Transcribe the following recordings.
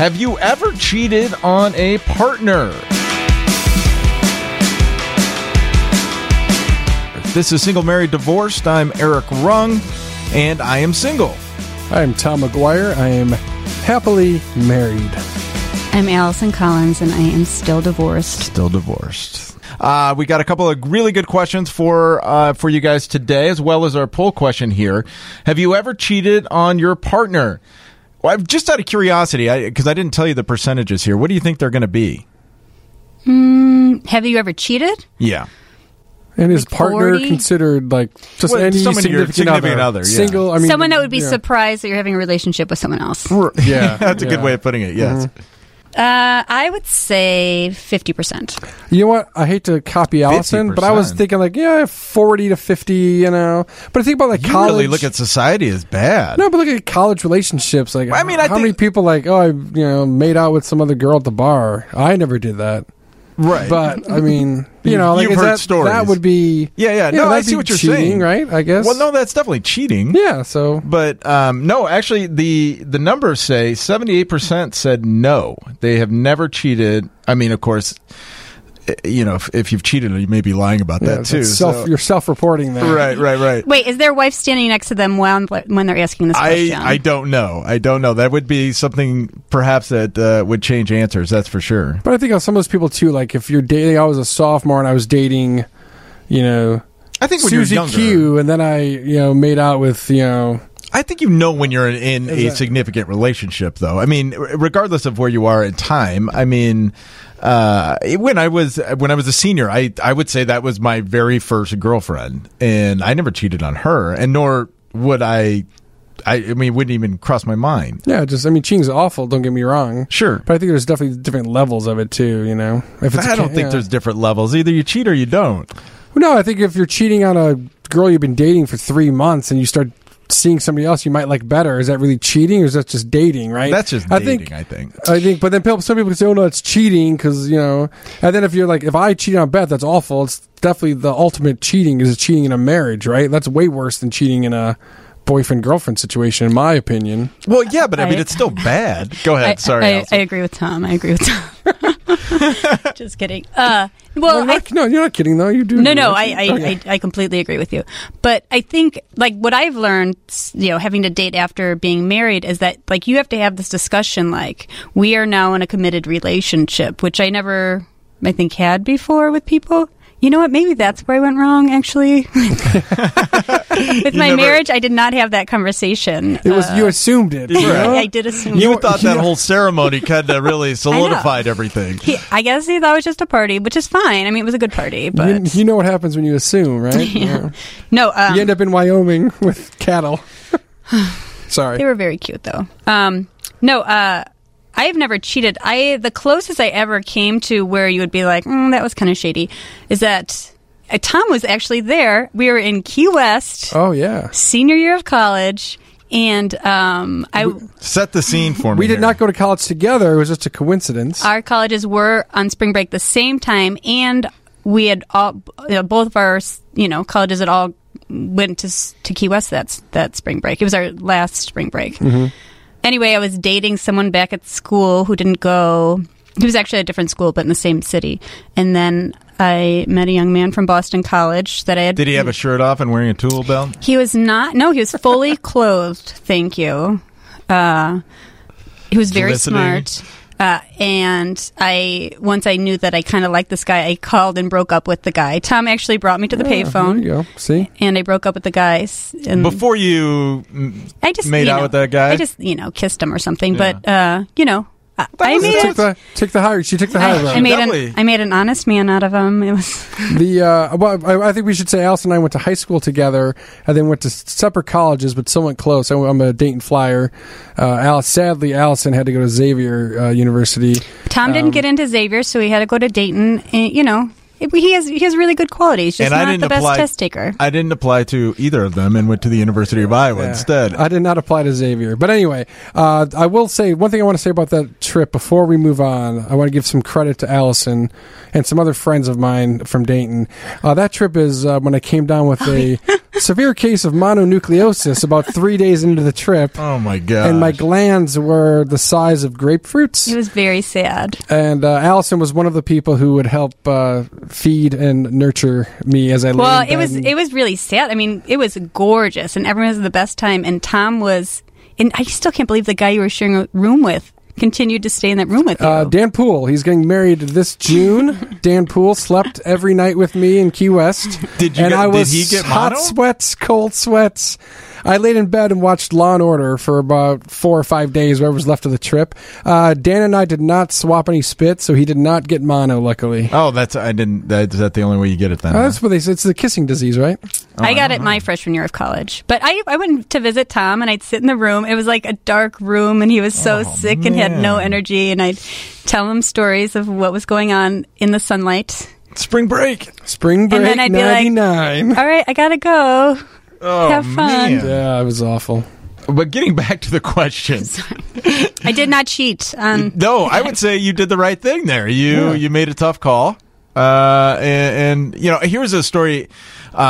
Have you ever cheated on a partner? This is Single Married Divorced. I'm Eric Rung, and I am single. I'm Tom McGuire. I am happily married. I'm Allison Collins, and I am still divorced. We got a couple of really good questions for you guys today, as well as our poll question here. Have you ever cheated on your partner? Well, just out of curiosity, because I didn't tell you the percentages here, what do you think they're going to be? Have you ever cheated? Yeah. And is like partner 40? Considered like just well, any significant other? Yeah. Single, I mean, someone that would be surprised that you're having a relationship with someone else. Yeah, that's a good way of putting it, yes. Mm-hmm. I would say 50%. You know what? I hate to copy Allison, 50%. But I was thinking 40 to 50, But I think about college. You really look at society as bad. No, but look at college relationships. Many people I made out with some other girl at the bar. I never did that. Right. But I mean, you've heard stories. That would be I see what you're saying, right? I guess. Well, no, that's definitely cheating. Yeah. So, but no, actually, the numbers say 78% said no, they have never cheated. I mean, of course, if you've cheated, you may be lying about that too. You're self-reporting that. Right. Wait, is their wife standing next to them when they're asking this question? I don't know. That would be something perhaps that would change answers. That's for sure. But I think on some of those people too, like if you're dating, I was a sophomore and I was dating, I think when Susie Q, and then I, made out with, I think when you're in a significant relationship, though. I mean, regardless of where you are in time, I mean, when I was a senior, I would say that was my very first girlfriend, and I never cheated on her, and nor would I mean, it wouldn't even cross my mind. Yeah, cheating's awful, don't get me wrong. Sure. But I think there's definitely different levels of it, too, I don't think there's different levels. Either you cheat or you don't. Well, no, I think if you're cheating on a girl you've been dating for 3 months and you start seeing somebody else you might like better, is that really cheating or is that just dating? Right, that's just dating. I think but then some people can say, oh no, it's cheating because and then if you're like, if I cheat on Beth, that's awful. It's definitely the ultimate cheating is cheating in a marriage, right? That's way worse than cheating in a boyfriend-girlfriend situation, in my opinion. Well, yeah, but I mean, it's still bad. Go ahead. Sorry. I agree with Tom. Just kidding. No, you're not kidding, though. You do. No, I completely agree with you. But I think, what I've learned, having to date after being married is that, you have to have this discussion, we are now in a committed relationship, which I never, I think, had before with people. You know what? Maybe that's where I went wrong, actually. With my marriage, I did not have that conversation. It was you assumed it. Yeah. I did assume it. You thought that whole ceremony kind of really solidified everything. I guess he thought it was just a party, which is fine. I mean, it was a good party. But you know what happens when you assume, right? Yeah. No, you end up in Wyoming with cattle. Sorry. They were very cute, though. I've never cheated. The closest I ever came to where you would be like, that was kind of shady, is that Tom was actually there. We were in Key West. Oh, yeah. Senior year of college. And I set the scene for me. We did not go to college together. It was just a coincidence. Our colleges were on spring break the same time. And we had all, both of our, colleges had all went to Key West that spring break. It was our last spring break. Mm-hmm. Anyway, I was dating someone back at school who didn't go. He was actually at a different school, but in the same city. And then I met a young man from Boston College that I had. Did he have a shirt off and wearing a tool belt? He was not. No, he was fully clothed. Thank you. He was very smart. And once I knew that I kind of liked this guy, I called and broke up with the guy. Tom actually brought me to the payphone. There you go. See? And I broke up with the guy. Before you made out with that guy? I just, kissed him or something. Yeah. But, she took the high road. I made an honest man out of him. It was I think we should say Alice and I went to high school together and then went to separate colleges, but somewhat close. I'm a Dayton Flyer. Allison had to go to Xavier University. Tom didn't get into Xavier, so he had to go to Dayton. And, he has really good qualities, just not the best test taker. I didn't apply to either of them and went to the University of Iowa instead. I did not apply to Xavier. But anyway, I will say, one thing I want to say about that trip before we move on, I want to give some credit to Allison and some other friends of mine from Dayton. That trip is when I came down with severe case of mononucleosis about 3 days into the trip. Oh, my God. And my glands were the size of grapefruits. It was very sad. And Allison was one of the people who would help feed and nurture me as I lived. Well, it was really sad. I mean, it was gorgeous, and everyone had the best time. And Tom was... And I still can't believe the guy you were sharing a room with continued to stay in that room with you. Dan Poole. He's getting married this June. Dan Poole slept every night with me in Key West. Did he get hot sweats, cold sweats. I laid in bed and watched Law & Order for about 4 or 5 days, whatever was left of the trip. Dan and I did not swap any spit, so he did not get mono, luckily. Oh, is that the only way you get it then? Oh, that's what they say. It's the kissing disease, right? Oh, I got it my freshman year of college. But I went to visit Tom, and I'd sit in the room. It was like a dark room, and he was so sick and had no energy. And I'd tell him stories of what was going on in the sunlight. Spring break, and then I'd 99. Be like, all right, I got to go. Oh, have fun. Man. Yeah, it was awful. But getting back to the question. I did not cheat. No, I would say you did the right thing there. You made a tough call. Here's a story.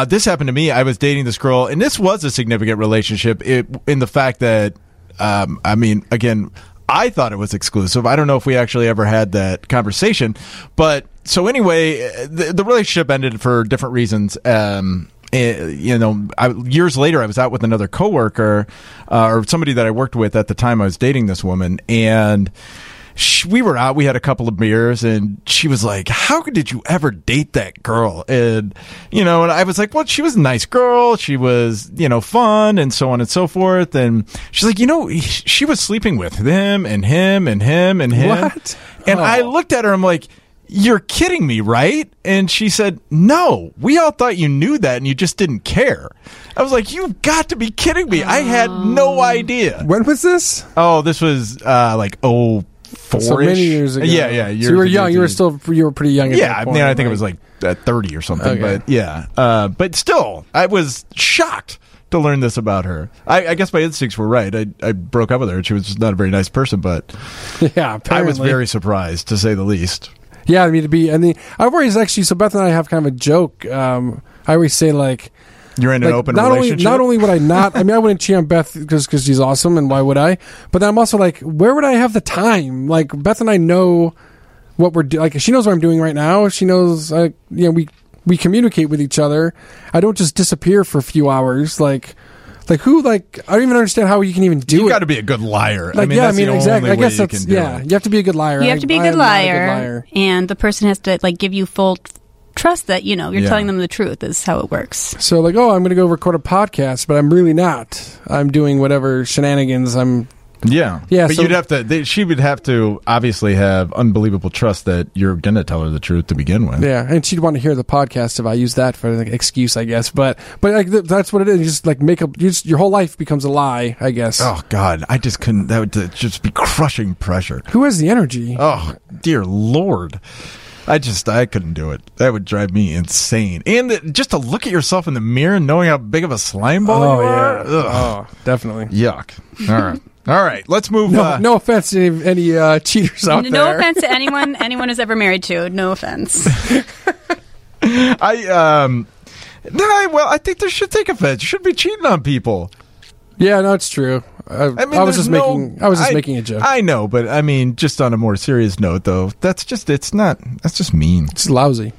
This happened to me. I was dating this girl, and this was a significant relationship in the fact that, again, I thought it was exclusive. I don't know if we actually ever had that conversation. But so anyway, the relationship ended for different reasons. Years later, I was out with another coworker or somebody that I worked with at the time I was dating this woman, and we were out. We had a couple of beers, and she was like, "How did you ever date that girl?" And and I was like, "Well, she was a nice girl. She was, fun, and so on and so forth." And she's like, she was sleeping with him and him and him and him. What? And I looked at her. I'm like, "You're kidding me, right?" And she said, "No, we all thought you knew that and you just didn't care." I was like, "You've got to be kidding me. I had no idea." When was this? Oh, this was like 04-ish. So many years ago. Yeah. So you were young. You were pretty young at that point. Yeah, I think it was like 30 or something. Okay. But yeah. But still, I was shocked to learn this about her. I guess my instincts were right. I broke up with her, and she was just not a very nice person, but yeah, apparently. I was very surprised, to say the least. Yeah, I mean, I've always actually, so Beth and I have kind of a joke. I always say, like, you're in an open relationship. Not only would I not, I wouldn't cheat on Beth because she's awesome, and why would I? But then I'm also like, where would I have the time? Like, Beth and I know what we're doing. Like, she knows what I'm doing right now. She knows, we communicate with each other. I don't just disappear for a few hours. I don't even understand how you can even do it. You got to be a good liar. Exactly. I guess that's, you have to be a good liar. You have to be a good liar. And the person has to, give you full trust that, you're telling them the truth is how it works. So, I'm going to go record a podcast, but I'm really not. I'm doing whatever shenanigans I'm... Yeah. Yeah. But she would have to obviously have unbelievable trust that you're going to tell her the truth to begin with. Yeah. And she'd want to hear the podcast if I use that for excuse, I guess. But that's what it is. You just your whole life becomes a lie, I guess. Oh, God. I just couldn't. That would just be crushing pressure. Who has the energy? Oh, dear Lord. I couldn't do it. That would drive me insane. And just to look at yourself in the mirror and knowing how big of a slime ball you are. Yeah. Ugh. Oh, definitely. Yuck. All right. All right, let's move. No offense to any cheaters out there. No offense to anyone who's ever married to. No offense. I think there should take offense. You shouldn't be cheating on people. Yeah, no, it's true. I was just making a joke. I know, but I mean, just on a more serious note, though, that's just mean. It's lousy.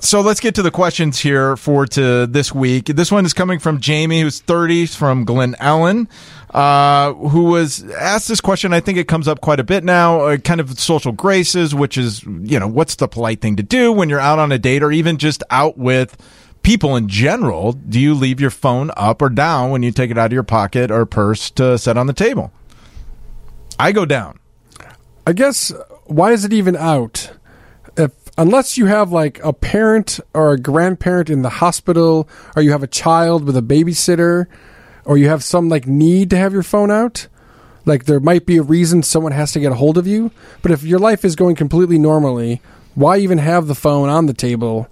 So let's get to the questions here for this week. This one is coming from Jamie, who's 30, from Glen Ellen, who was asked this question. I think it comes up quite a bit now, kind of social graces, which is, what's the polite thing to do when you're out on a date or even just out with people in general? Do you leave your phone up or down when you take it out of your pocket or purse to set on the table? I go down. I guess, why is it even out? Unless you have a parent or a grandparent in the hospital, or you have a child with a babysitter, or you have some need to have your phone out, there might be a reason someone has to get a hold of you. But if your life is going completely normally, why even have the phone on the table?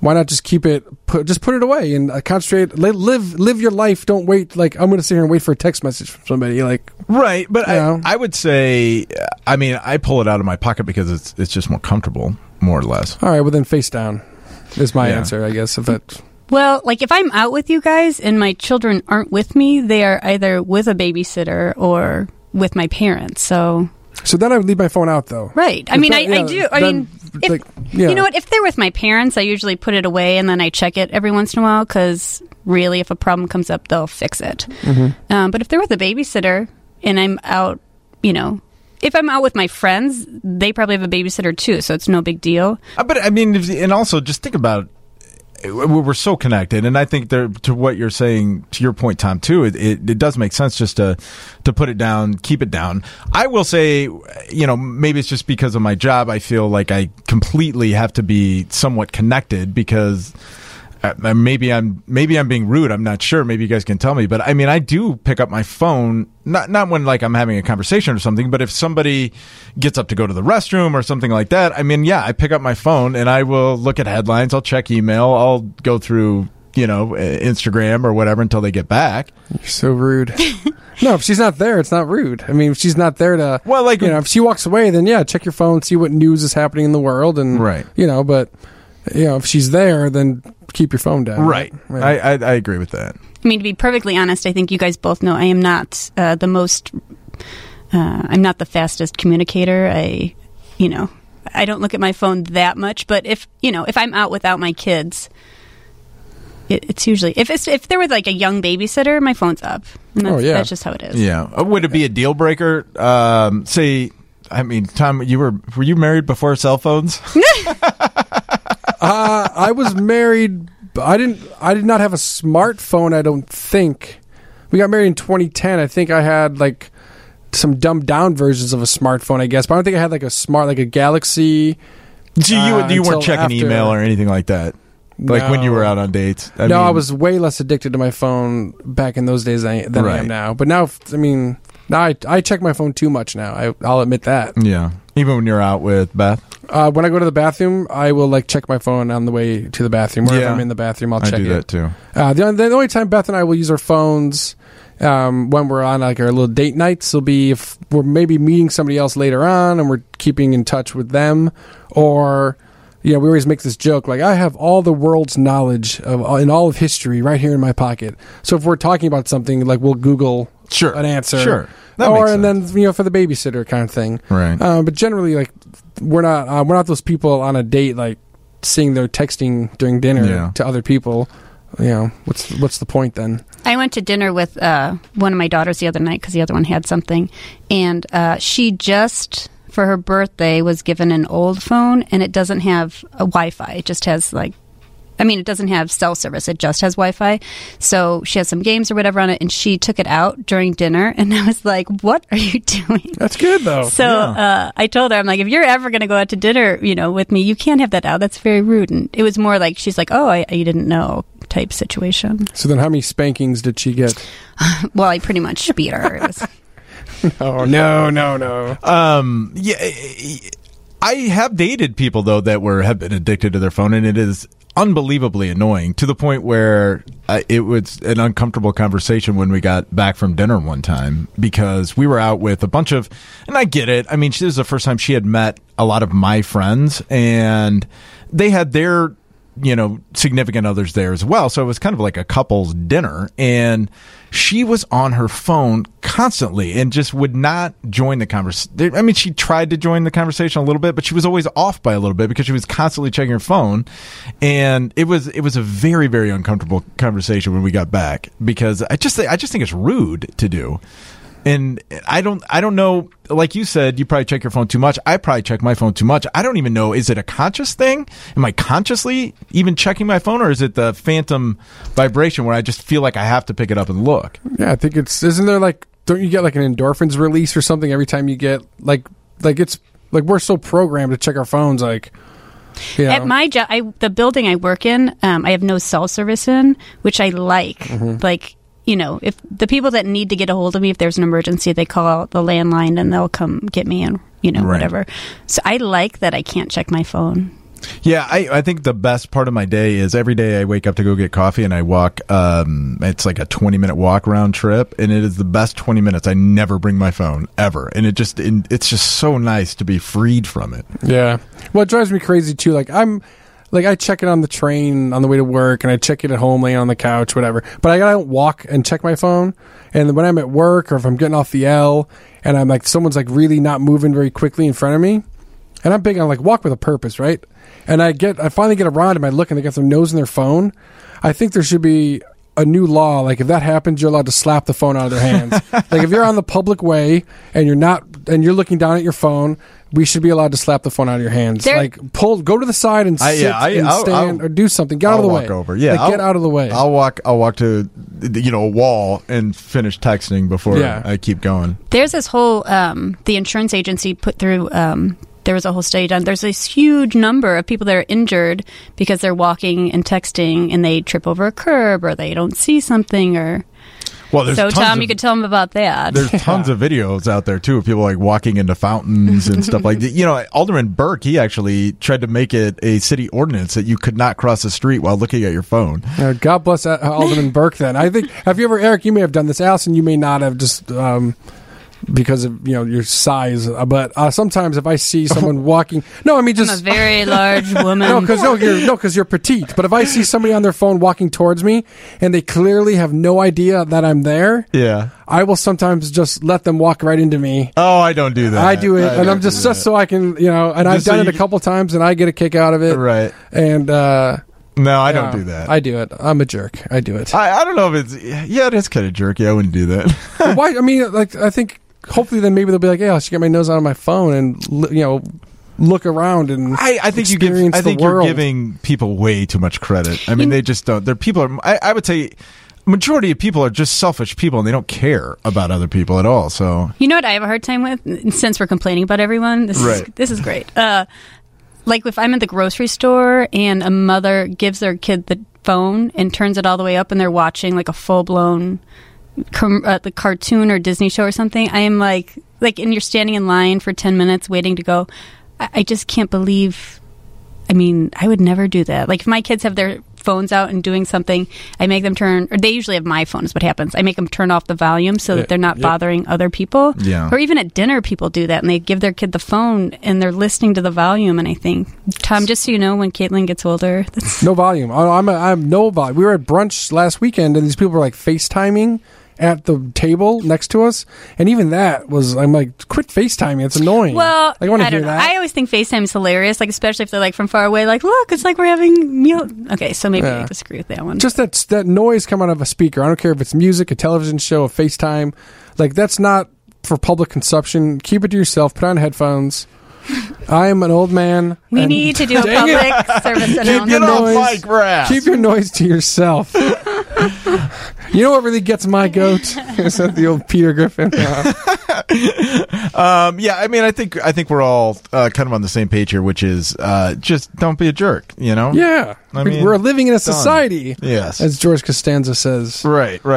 Why not just keep it, just put it away and concentrate, live your life. Don't wait, I'm going to sit here and wait for a text message from somebody. Right, but I would say, I pull it out of my pocket because it's just more comfortable, more or less. All right, well then face down is my answer, I guess. If that Well, like if I'm out with you guys and my children aren't with me, they are either with a babysitter or with my parents. So then I would leave my phone out, though. Right. I mean, I do. I mean, you know what? If they're with my parents, I usually put it away and then I check it every once in a while because really, if a problem comes up, they'll fix it. Mm-hmm. But if they're with a babysitter and I'm out, you know, if I'm out with my friends, they probably have a babysitter too, so it's no big deal. But I mean, and also just think about it. We're so connected, and I think to what you're saying, to your point, Tom, too, it does make sense just to put it down, keep it down. I will say, you know, maybe it's just because of my job, I feel like I completely have to be somewhat connected because maybe I'm being rude. I'm not sure. Maybe you guys can tell me. But I mean, I do pick up my phone, not when like I'm having a conversation or something, but if somebody gets up to go to the restroom or something like that, I mean, yeah, I pick up my phone and I will look at headlines. I'll check email. I'll go through, you know, Instagram or whatever until they get back. You're so rude. No, if she's not there, it's not rude. I mean, if she's not there to, well, like, you know, if she walks away, then yeah, check your phone, see what news is happening in the world, and right, you know, but. You know, if she's there, then keep your phone down. Right. Right. I agree with that. I mean, to be perfectly honest, I think you guys both know I am not I'm not the fastest communicator. I don't look at my phone that much. But if I'm out without my kids, it's usually, if there was like a young babysitter, my phone's up. And that's, that's just how it is. Yeah. Would it be a deal breaker? Say, I mean, Tom, were you married before cell phones? I was married. I did not have a smartphone, I don't think. We got married in 2010. I think I had like some dumbed down versions of a smartphone, I guess. But I don't think I had like a smart, like a Galaxy. So you weren't checking email or anything like that, like when you were out on dates. I was way less addicted to my phone back in those days than I am now. But now, I mean, I check my phone too much now. I'll admit that. Yeah, even when you're out with Beth. When I go to the bathroom, I will like check my phone on the way to the bathroom. Or if I'm in the bathroom, I'll check it. I do that too. The only time Beth and I will use our phones when we're on like our little date nights will be if we're maybe meeting somebody else later on and we're keeping in touch with them. Or, you know, we always make this joke like, I have all the world's knowledge in all of history right here in my pocket. So if we're talking about something, like we'll Google an answer. Sure. That or and then, you know, for the babysitter kind of thing. Right. But generally, like, we're not those people on a date like seeing they're texting during dinner to other people. You know, what's the point then? I went to dinner with one of my daughters the other night because the other one had something, and she just for her birthday was given an old phone, and it doesn't have a Wi-Fi. It just has like. I mean, it doesn't have cell service. It just has Wi-Fi. So she has some games or whatever on it, and she took it out during dinner, and I was like, what are you doing? That's good, though. So I told her, I'm like, if you're ever going to go out to dinner, you know, with me, you can't have that out. That's very rude. And it was more like, she's like, oh, I didn't know type situation. So then how many spankings did she get? Well, I pretty much beat her. It was... No. I have dated people, though, that have been addicted to their phone, and it is... unbelievably annoying to the point where it was an uncomfortable conversation when we got back from dinner one time because we were out with a bunch of, and I get it. I mean, this is the first time she had met a lot of my friends and they had their, you know, significant others there as well. So it was kind of like a couple's dinner and she was on her phone constantly and just would not join the conversation. I mean, she tried to join the conversation a little bit, but she was always off by a little bit because she was constantly checking her phone. And it was a very, very uncomfortable conversation when we got back because I just think it's rude to do. And I don't know, like you said, you probably check your phone too much. I probably check my phone too much. I don't even know, is it a conscious thing? Am I consciously even checking my phone, or is it the phantom vibration where I just feel like I have to pick it up and look? Yeah, I think it's, isn't there like, don't you get like an endorphins release or something every time you get, like it's, like we're so programmed to check our phones, like... You know. At my job, the building I work in, I have no cell service in, which I like. Mm-hmm. Like... You know, if the people that need to get a hold of me, if there's an emergency, they call out the landline and they'll come get me and, you know, whatever. So I like that I can't check my phone. Yeah, I think the best part of my day is every day I wake up to go get coffee and I walk. It's like a 20-minute walk round trip, and it is the best 20 minutes. I never bring my phone ever, and it's just so nice to be freed from it. Yeah. Well, it drives me crazy too. Like I'm. Like, I check it on the train on the way to work, and I check it at home laying on the couch, whatever. But I gotta walk and check my phone. And when I'm at work, or if I'm getting off the L and I'm like, someone's like really not moving very quickly in front of me. And I'm big on like walk with a purpose, right? And I finally get around and I look and they got their nose in their phone. I think there should be a new law. Like, if that happens, you're allowed to slap the phone out of their hands. Like, if you're on the public way and you're looking down at your phone, we should be allowed to slap the phone out of your hands. Go to the side and sit and stand, or do something. Get out of the way. Walk over. Yeah, get out of the way. I'll walk to a wall and finish texting before I keep going. There's this whole the insurance agency put through. There was a whole study done. There's this huge number of people that are injured because they're walking and texting and they trip over a curb or they don't see something or... Well, so, Tom, you could tell them about that. There's tons of videos out there, too, of people, like, walking into fountains and stuff like that. You know, Alderman Burke, he actually tried to make it a city ordinance that you could not cross the street while looking at your phone. God bless Alderman Burke, then. I think, have you ever, Eric, you may have done this. Allison, you may not have, just... because of your size, but sometimes if I see someone walking, I'm a very large woman. You're petite. But if I see somebody on their phone walking towards me and they clearly have no idea that I'm there, I will sometimes just let them walk right into me. Oh, I don't do that. I do it, and I'm just so I can, and I've done it a couple times, and I get a kick out of it, right? And no, I don't do that. I do it. I'm a jerk. I do it. I don't know if it's it is kind of jerky. I wouldn't do that. Why? I mean, like, I think. Hopefully, then maybe they'll be like, "Yeah, I should get my nose out of my phone and look around and." I think you're giving people way too much credit. I mean, they just don't. They're people. I would say, majority of people are just selfish people and they don't care about other people at all. So you know what I have a hard time with, since we're complaining about everyone. This is great. Like if I'm at the grocery store and a mother gives their kid the phone and turns it all the way up and they're watching like a full blown. The cartoon or Disney show or something, I am like, and you're standing in line for 10 minutes waiting to go. I just can't believe. I mean, I would never do that. Like, if my kids have their phones out and doing something, I make them turn, or they usually have my phone is what happens. I make them turn off the volume so that they're not bothering other people. Yeah. Or even at dinner, people do that, and they give their kid the phone, and they're listening to the volume, and I think, Tom, just so you know, when Caitlin gets older... No volume. I'm no volume. We were at brunch last weekend, and these people were, like, FaceTiming at the table next to us, and even that was, I'm like, quit FaceTiming, it's annoying. Well, like, I don't know. That. I always think FaceTime is hilarious, like, especially if they're like from far away, like, look, it's like we're having meal. Okay, so maybe I disagree with that one. Just that noise coming out of a speaker. I don't care if it's music, a television show, a FaceTime. Like, that's not for public consumption. Keep it to yourself. Put on headphones. I am an old man. We need to do a public service announcement. Keep your noise to yourself. You know what really gets my goat? Is that the old Peter Griffin? I mean, I think we're all kind of on the same page here, which is just don't be a jerk, Yeah. I mean, we're living in a society. Yes. As George Costanza says. Right. All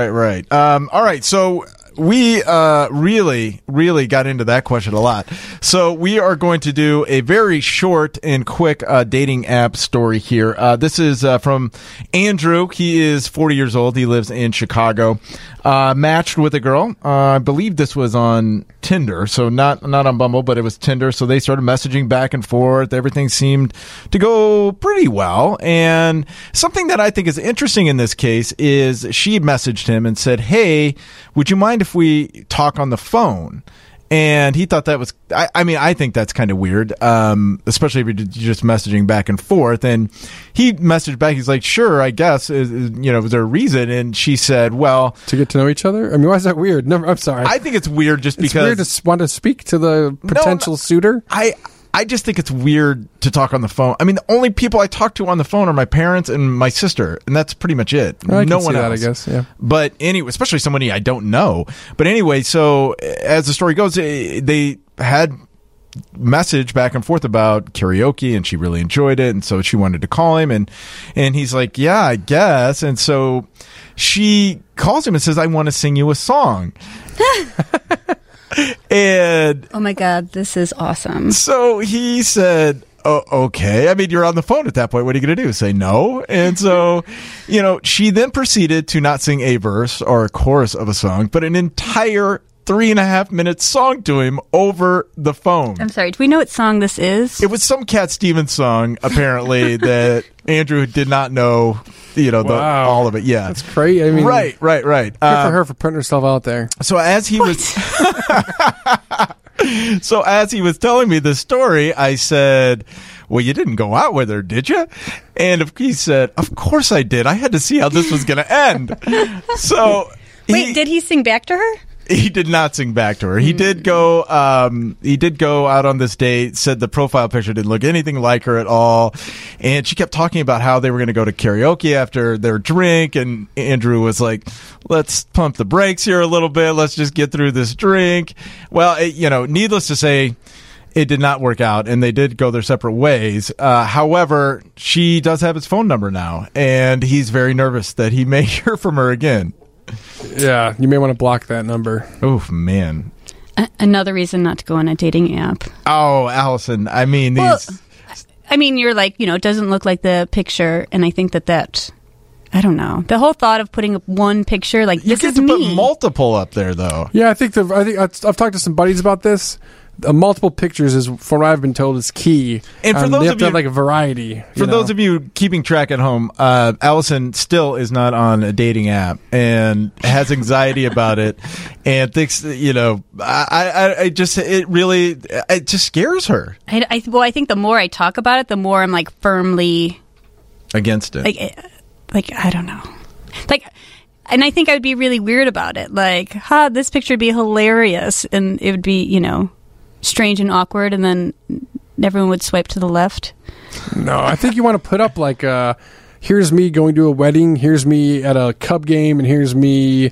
right, so... We really, really got into that question a lot. So we are going to do a very short and quick dating app story here. This is from Andrew. He is 40 years old. He lives in Chicago. Matched with a girl. I believe this was on Tinder, so not on Bumble, but it was Tinder. So they started messaging back and forth. Everything seemed to go pretty well. And something that I think is interesting in this case is she messaged him and said, "Hey, would you mind if we talk on the phone?" And he thought that was, I think that's kind of weird, especially if you're just messaging back and forth. And he messaged back, he's like, "Sure, I guess, was there a reason?" And she said, "Well, to get to know each other." I mean, why is that weird? No, I'm sorry. I think it's weird because it's weird to want to speak to the potential suitor. I just think it's weird to talk on the phone. I mean, the only people I talk to on the phone are my parents and my sister, and that's pretty much it. No one else, I guess. Yeah. But anyway, especially somebody I don't know. But anyway, so as the story goes, they had message back and forth about karaoke, and she really enjoyed it, and so she wanted to call him, and he's like, "Yeah, I guess." And so she calls him and says, "I want to sing you a song." And oh my God, this is awesome. So he said, "Oh, okay." I mean, you're on the phone at that point. What are you going to do? Say no? And so, she then proceeded to not sing a verse or a chorus of a song, but an entire 3.5 minute song to him over the phone. I'm sorry, do we know what song this is? It was some Cat Stevens song, apparently, that Andrew did not know, all of it. Yeah. That's crazy. I mean, right. Good for her for putting herself out there. So as he was telling me this story, I said, well, you didn't go out with her, did you? And he said, of course I did. I had to see how this was going to end. So wait, did he sing back to her? He did not sing back to her. He did go. He did go out on this date. Said the profile picture didn't look anything like her at all, and she kept talking about how they were going to go to karaoke after their drink. And Andrew was like, "Let's pump the brakes here a little bit. Let's just get through this drink." Well, needless to say, it did not work out, and they did go their separate ways. However, she does have his phone number now, and he's very nervous that he may hear from her again. Yeah, you may want to block that number. Oh, man. Another reason not to go on a dating app. Oh, Allison, I mean, you're like, it doesn't look like the picture, and I think that I don't know. The whole thought of putting up one picture, like, this is me. You get to put multiple up there, though. Yeah, I think I've talked to some buddies about this. Multiple pictures is, from what I've been told, is key. And for those of you, have like a variety. For those of you keeping track at home, Allison still is not on a dating app and has anxiety about it, and thinks it just scares her. I think the more I talk about it, the more I'm like firmly against it. Like I don't know, like. And I think I would be really weird about it. Like, this picture would be hilarious. And it would be, strange and awkward. And then everyone would swipe to the left. No, I think you want to put up like, here's me going to a wedding. Here's me at a Cub game. And here's me,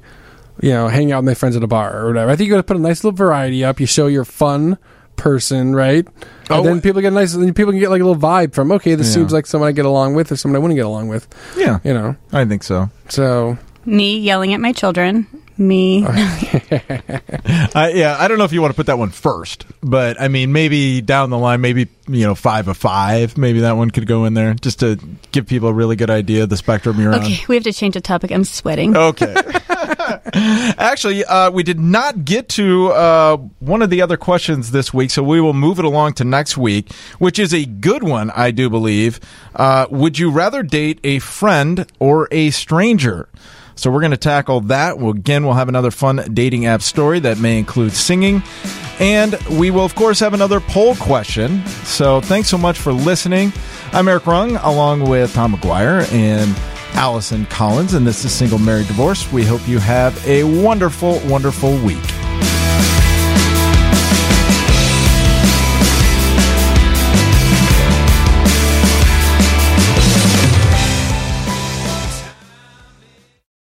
hanging out with my friends at a bar or whatever. I think you got to put a nice little variety up. You show your fun person, right? Oh, and then people get people can get like a little vibe from, okay, this seems like someone I get along with or someone I wouldn't get along with. Yeah. I think so. So... me yelling at my children. Me. I don't know if you want to put that one first, but I mean, maybe down the line, maybe 5 of 5. Maybe that one could go in there just to give people a really good idea of the spectrum you're on. Okay, we have to change the topic. I'm sweating. Okay. Actually, we did not get to one of the other questions this week, so we will move it along to next week, which is a good one, I do believe. Would you rather date a friend or a stranger? So we're going to tackle that. We'll have another fun dating app story that may include singing. And we will, of course, have another poll question. So thanks so much for listening. I'm Eric Rung, along with Tom McGuire and Allison Collins. And this is Single Married Divorce. We hope you have a wonderful, wonderful week.